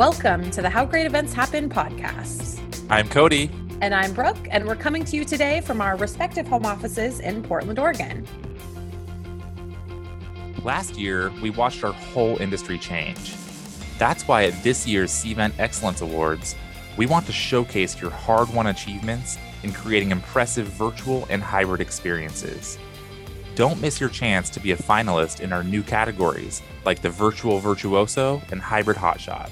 Welcome to the How Great Events Happen podcast. I'm Cody. And I'm Brooke, and we're coming to you today from our respective home offices in Portland, Oregon. Last year, we watched our whole industry change. That's why at this year's Cvent Excellence Awards, we want to showcase your hard-won achievements in creating impressive virtual and hybrid experiences. Don't miss your chance to be a finalist in our new categories, like the Virtual Virtuoso and Hybrid Hotshot.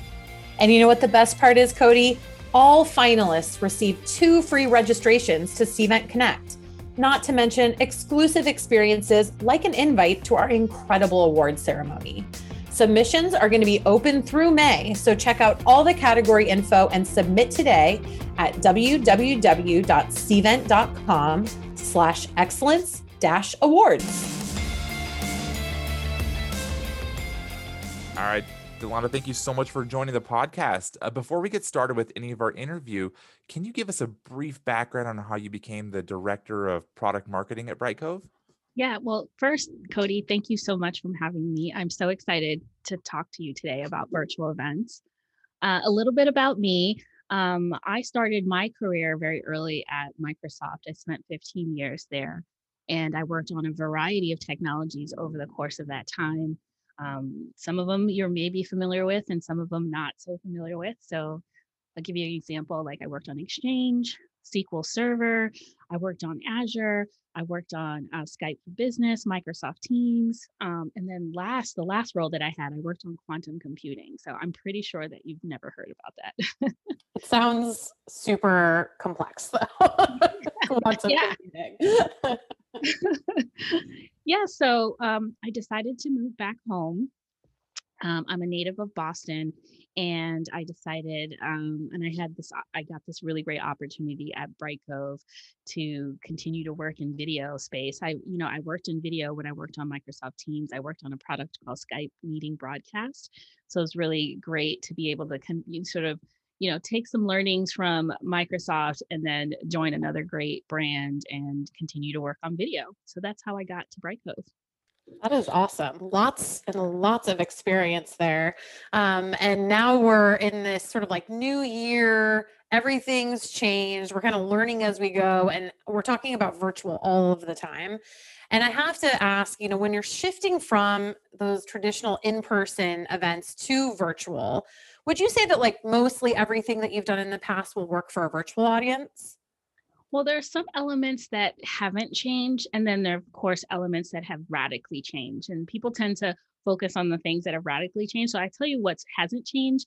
And you know what the best part is, Cody? All finalists receive 2 free registrations to Cvent Connect, not to mention exclusive experiences like an invite to our incredible award ceremony. Submissions are going to be open through May, so check out all the category info and submit today at www.cvent.com/excellence-awards. All right, Delanda, thank you so much for joining the podcast. Before we get started with any of our interview, can you give us a brief background on how you became the Director of Product Marketing at Brightcove? Yeah, well, first, Cody, thank you so much for having me. I'm so excited to talk to you today about virtual events. A little bit about me. I started my career very early at Microsoft. I spent 15 years there, and I worked on a variety of technologies over the course of that time. Some of them you're maybe familiar with and some of them not so familiar with. So I'll give you an example. Like I worked on Exchange, SQL Server. I worked on Azure. I worked on Skype for Business, Microsoft Teams. And then the last role that I had, I worked on quantum computing. So I'm pretty sure that you've never heard about that. It sounds super complex though. Quantum computing. Yeah, so I decided to move back home. I'm a native of Boston, and I decided, I got this really great opportunity at Brightcove to continue to work in video space. I worked in video when I worked on Microsoft Teams. I worked on a product called Skype Meeting Broadcast, so it was really great to be able to take some learnings from Microsoft and then join another great brand and continue to work on video. So that's how I got to Brightcove. That is awesome. Lots and lots of experience there. And now we're in this sort of like new year, everything's changed. We're kind of learning as we go, and we're talking about virtual all of the time. And I have to ask, when you're shifting from those traditional in-person events to virtual, would you say that like mostly everything that you've done in the past will work for a virtual audience? Well, there are some elements that haven't changed, and then there are, of course, elements that have radically changed. And people tend to focus on the things that have radically changed. So I tell you what hasn't changed.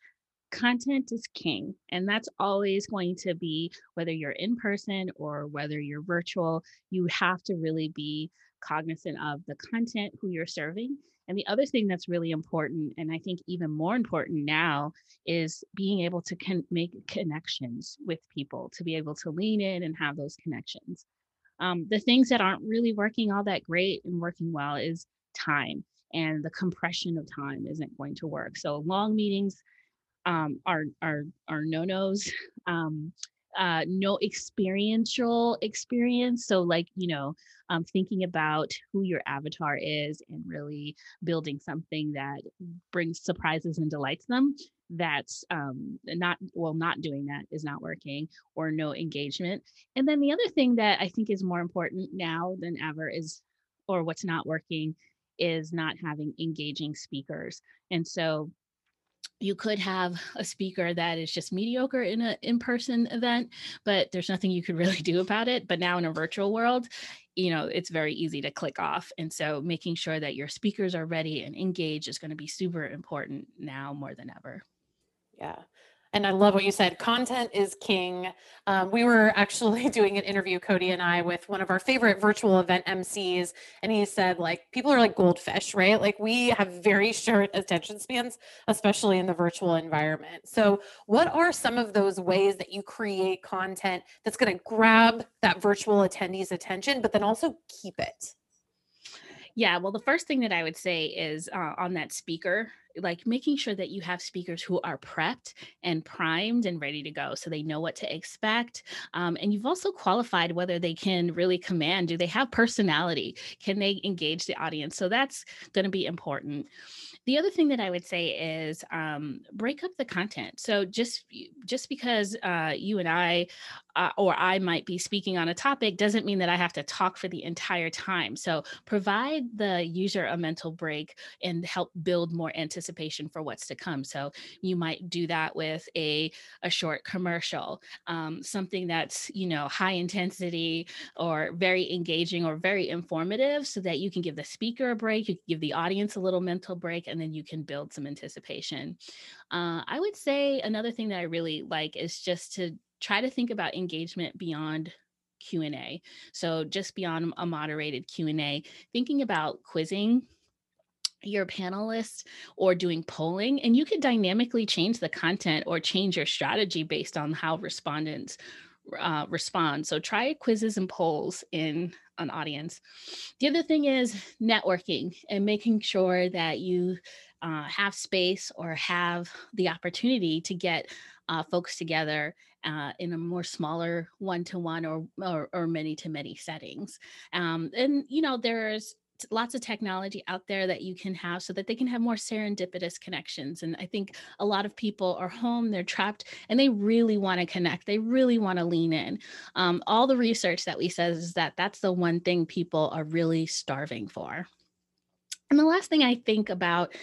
Content is king, and that's always going to be, whether you're in person or whether you're virtual, you have to really be cognizant of the content, who you're serving. And the other thing that's really important, and I think even more important now, is being able to make connections with people, to be able to lean in and have those connections. The things that aren't really working all that great and working well is time, and the compression of time isn't going to work. So long meetings are no-nos. No experiential experience. So thinking about who your avatar is and really building something that brings surprises and delights them. That's not doing that is not working, or no engagement. And then the other thing that I think is more important now than ever is what's not working is not having engaging speakers. And so you could have a speaker that is just mediocre in an in-person event, but there's nothing you could really do about it. But now in a virtual world, it's very easy to click off. And so making sure that your speakers are ready and engaged is going to be super important now more than ever. Yeah. And I love what you said. Content is king. We were actually doing an interview, Cody and I, with one of our favorite virtual event MCs. And he said, people are like goldfish, right? Like we have very short attention spans, especially in the virtual environment. So what are some of those ways that you create content that's going to grab that virtual attendee's attention, but then also keep it? Yeah, well, the first thing that I would say is on that speaker like making sure that you have speakers who are prepped and primed and ready to go so they know what to expect. And you've also qualified whether they can really command. Do they have personality? Can they engage the audience? So that's going to be important. The other thing that I would say is break up the content. So just because you and I or I might be speaking on a topic doesn't mean that I have to talk for the entire time. So provide the user a mental break and help build more anticipation for what's to come. So you might do that with a short commercial, something that's, you know, high intensity or very engaging or very informative so that you can give the speaker a break, you can give the audience a little mental break, and then you can build some anticipation. I would say another thing that I really like is just to try to think about engagement beyond Q&A. So just beyond a moderated Q&A, thinking about quizzing your panelists or doing polling, and you can dynamically change the content or change your strategy based on how respondents respond. So try quizzes and polls in an audience. The other thing is networking and making sure that you have space or have the opportunity to get folks together in a more smaller one-to-one or many-to-many settings. And, you know, there's lots of technology out there that you can have so that they can have more serendipitous connections. And I think a lot of people are home, they're trapped, and they really want to connect. They really want to lean in. All the research that we says is that that's the one thing people are really starving for. And the last thing I think about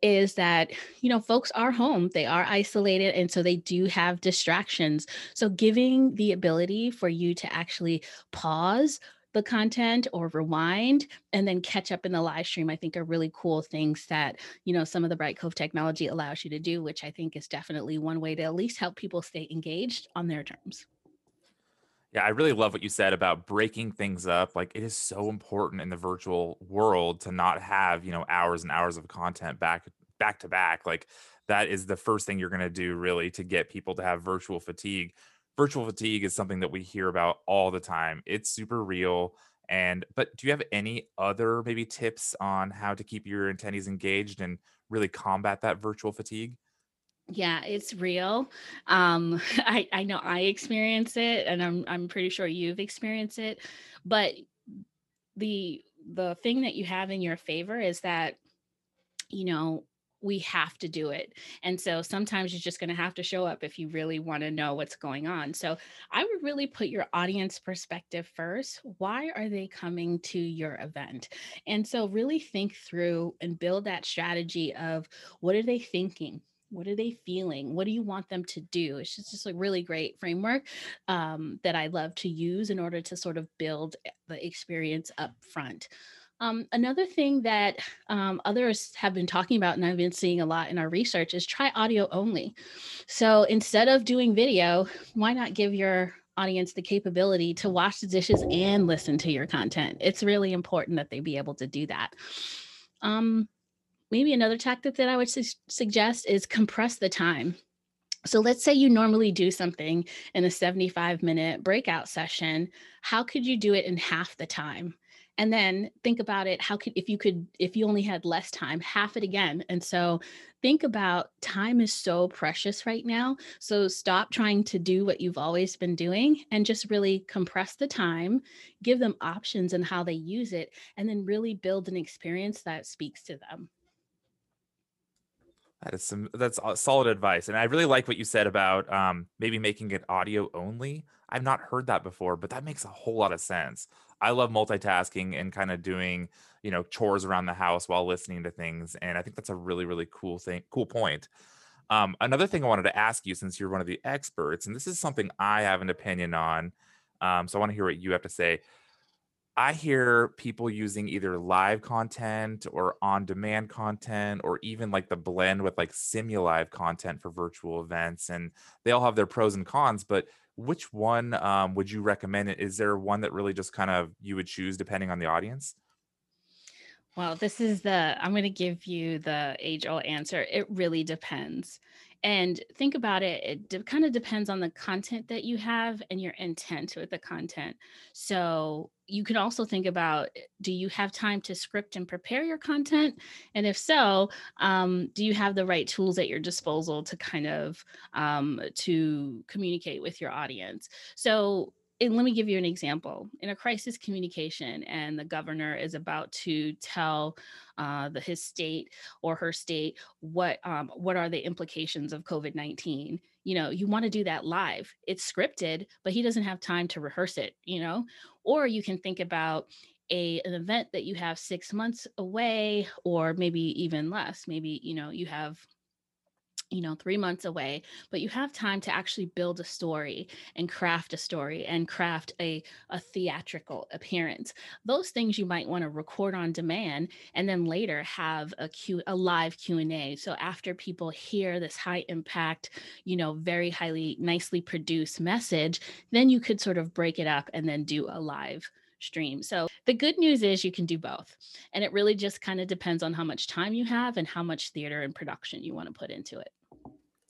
is that, you know, folks are home, they are isolated, and so they do have distractions. So giving the ability for you to actually pause the content or rewind and then catch up in the live stream, I think are really cool things that, you know, some of the Brightcove technology allows you to do, which I think is definitely one way to at least help people stay engaged on their terms. Yeah, I really love what you said about breaking things up. Like, it is so important in the virtual world to not have, you know, hours and hours of content back to back. Like, that is the first thing you're going to do really to get people to have virtual fatigue. Virtual fatigue is something that we hear about all the time. It's super real. But do you have any other maybe tips on how to keep your attendees engaged and really combat that virtual fatigue? Yeah, it's real. I know I experience it, and I'm pretty sure you've experienced it. But the thing that you have in your favor is that, you know, we have to do it. And so sometimes you're just going to have to show up if you really want to know what's going on. So I would really put your audience perspective first. Why are they coming to your event? And so really think through and build that strategy of what are they thinking? What are they feeling? What do you want them to do? It's just a really great framework that I love to use in order to sort of build the experience up front. Another thing that others have been talking about, and I've been seeing a lot in our research, is try audio only. So instead of doing video, why not give your audience the capability to wash the dishes and listen to your content? It's really important that they be able to do that. Maybe another tactic that I would suggest is compress the time. So let's say you normally do something in a 75-minute breakout session. How could you do it in half the time? And then think about it, if you only had less time, half it again. And so think about, time is so precious right now. So stop trying to do what you've always been doing and just really compress the time, give them options in how they use it, and then really build an experience that speaks to them. That's solid advice. And I really like what you said about maybe making it audio only. I've not heard that before, but that makes a whole lot of sense. I love multitasking and kind of doing, you know, chores around the house while listening to things. And I think that's a really, really cool point. Another thing I wanted to ask you, since you're one of the experts, and this is something I have an opinion on, so I want to hear what you have to say. I hear people using either live content or on-demand content, or even like the blend with like simulive content for virtual events, and they all have their pros and cons, but which one would you recommend? Is there one that really just kind of you would choose depending on the audience? Well, this is I'm going to give you the age-old answer. It really depends. And think about it, kind of depends on the content that you have and your intent with the content. So you can also think about, do you have time to script and prepare your content? And if so, do you have the right tools at your disposal to kind of to communicate with your audience? So, and let me give you an example. In a crisis communication, and the governor is about to tell his state or her state what are the implications of COVID-19. You know, you want to do that live. It's scripted, but he doesn't have time to rehearse it, you know? Or you can think about an event that you have 6 months away, or maybe even less. Maybe, you know, you have 3 months away, but you have time to actually build a story and craft a story and craft a theatrical appearance. Those things you might want to record on demand, and then later have a live Q&A. So after people hear this high impact, very highly, nicely produced message, then you could sort of break it up and then do a live stream. So the good news is you can do both. And it really just kind of depends on how much time you have and how much theater and production you want to put into it.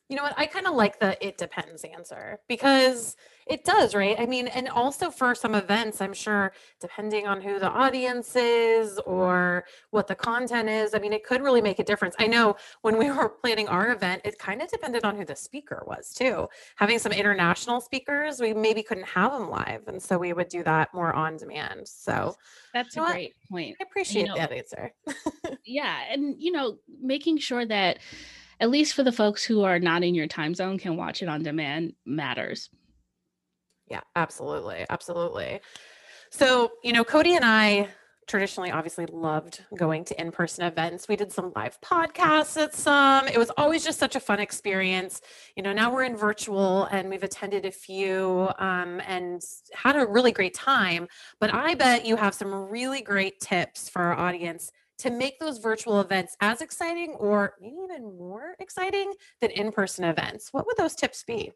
You know what? I kind of like the it depends answer, because it does, right? I mean, and also for some events, I'm sure, depending on who the audience is or what the content is, I mean, it could really make a difference. I know when we were planning our event, it kind of depended on who the speaker was too. Having some international speakers, we maybe couldn't have them live. And so we would do that more on demand. So that's a great point. I appreciate that answer. Yeah. And, making sure that, at least for the folks who are not in your time zone, can watch it on demand matters. Yeah, absolutely. Absolutely. So, Cody and I traditionally obviously loved going to in-person events. We did some live podcasts at some. It was always just such a fun experience. Now we're in virtual, and we've attended a few and had a really great time. But I bet you have some really great tips for our audience to make those virtual events as exciting, or maybe even more exciting than in-person events. What would those tips be?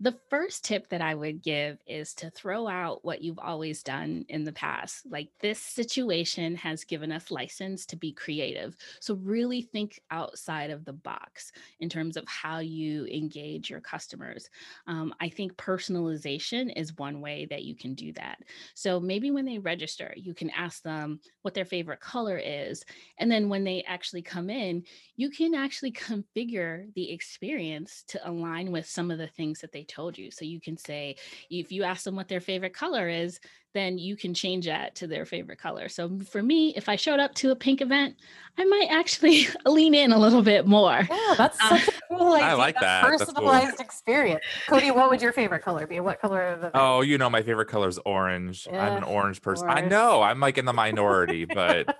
The first tip that I would give is to throw out what you've always done in the past. Like, this situation has given us license to be creative. So really think outside of the box in terms of how you engage your customers. I think personalization is one way that you can do that. So maybe when they register, you can ask them what their favorite color is. And then when they actually come in, you can actually configure the experience to align with some of the things that they told you. So you can say, if you ask them what their favorite color is, then you can change that to their favorite color. So for me, if I showed up to a pink event, I might actually lean in a little bit more. Yeah, that's such a cool idea. I like that. Personalized cool experience. Cody, what would your favorite color be? What color of the event? Oh, my favorite color is orange. Yeah, I'm an orange person. I know I'm like in the minority, but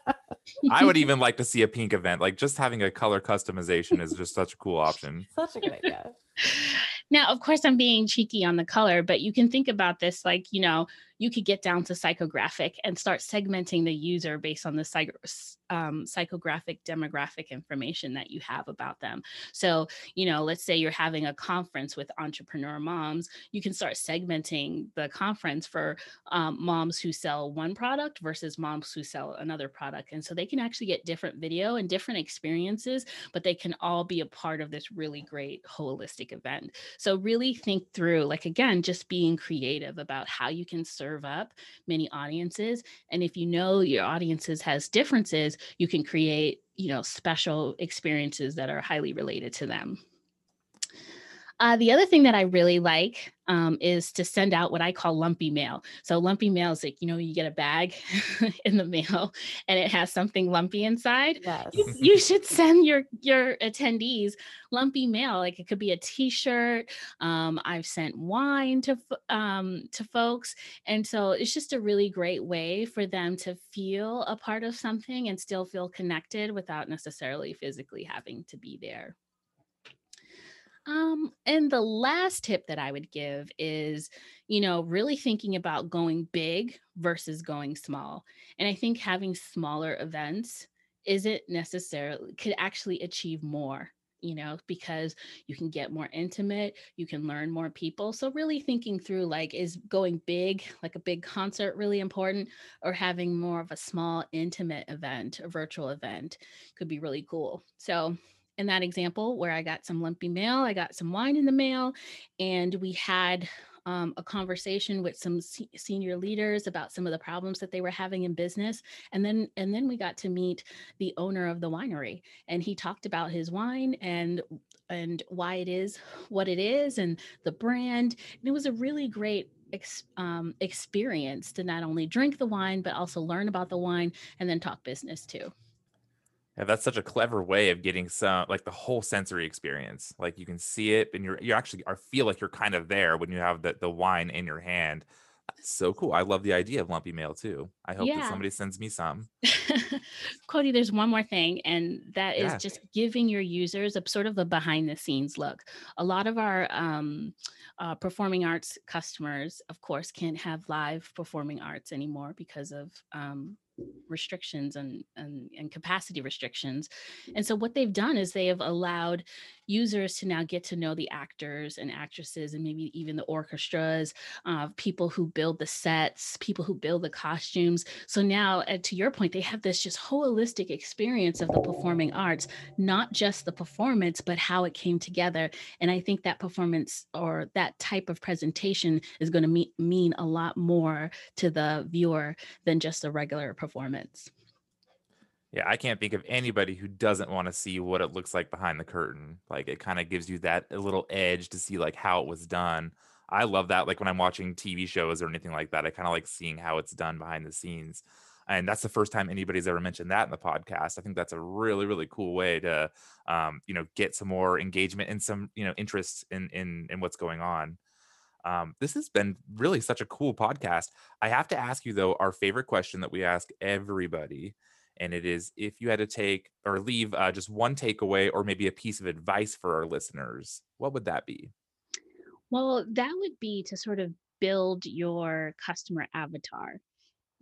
I would even like to see a pink event. Like, just having a color customization is just such a cool option. Such a good idea. Now, of course, I'm being cheeky on the color, but you can think about this like, you could get down to psychographic and start segmenting the user based on the psychographic demographic information that you have about them. So, let's say you're having a conference with entrepreneur moms. You can start segmenting the conference for moms who sell one product versus moms who sell another product. And so they can actually get different video and different experiences, but they can all be a part of this really great holistic event. So really think through, like, again, just being creative about how you can serve up many audiences. And if you know your audiences has differences, you can create, special experiences that are highly related to them. The other thing that I really like is to send out what I call lumpy mail. So lumpy mail is like, you get a bag in the mail and it has something lumpy inside. Yes. You should send your attendees lumpy mail. Like, it could be a t-shirt. I've sent wine to folks. And so it's just a really great way for them to feel a part of something and still feel connected without necessarily physically having to be there. And the last tip that I would give is, really thinking about going big versus going small. And I think having smaller events could actually achieve more. you know, because you can get more intimate, you can learn more people. So really thinking through, like, is going big, like a big concert, really important, or having more of a small, intimate event, a virtual event could be really cool. So in that example where I got some lumpy mail, I got some wine in the mail, and we had a conversation with some senior leaders about some of the problems that they were having in business. And then we got to meet the owner of the winery, and he talked about his wine and why it is what it is and the brand. And it was a really great experience to not only drink the wine, but also learn about the wine and then talk business too. Yeah, that's such a clever way of getting some, like, the whole sensory experience. Like, you can see it, and you actually are feel like you're kind of there when you have the wine in your hand. That's so cool. I love the idea of lumpy mail too. I hope that somebody sends me some. Cody, there's one more thing, and that is just giving your users a sort of a behind the scenes look. A lot of our performing arts customers, of course, can't have live performing arts anymore because of restrictions and capacity restrictions. And so what they've done is they have allowed users to now get to know the actors and actresses, and maybe even the orchestras, people who build the sets, people who build the costumes. So now, to your point, they have this just holistic experience of the performing arts, not just the performance, but how it came together. And I think that performance, or that type of presentation, is going to mean a lot more to the viewer than just a regular performance. Yeah, I can't think of anybody who doesn't want to see what it looks like behind the curtain. Like, it kind of gives you that a little edge to see, like, how it was done. I love that. Like, when I'm watching TV shows or anything like that, I kind of like seeing how it's done behind the scenes. And that's the first time anybody's ever mentioned that in the podcast. I think that's a really, really cool way to, get some more engagement and some, interest in what's going on. This has been really such a cool podcast. I have to ask you, though, our favorite question that we ask everybody, and it is, if you had to take or leave just one takeaway or maybe a piece of advice for our listeners, what would that be? Well, that would be to sort of build your customer avatar,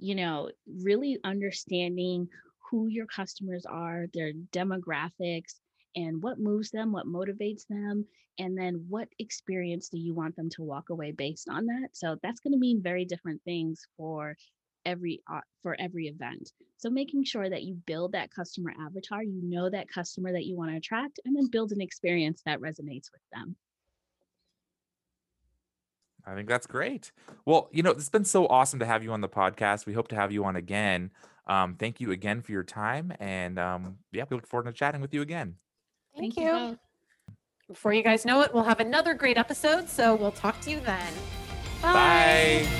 really understanding who your customers are, their demographics, and what moves them, what motivates them, and then what experience do you want them to walk away based on that. So that's going to mean very different things for every event. So making sure that you build that customer avatar, that customer that you want to attract, and then build an experience that resonates with them. I think that's great. Well, it's been so awesome to have you on the podcast. We hope to have you on again. Thank you again for your time. And we look forward to chatting with you again. Thank you. Before you guys know it, we'll have another great episode. So we'll talk to you then. Bye. Bye.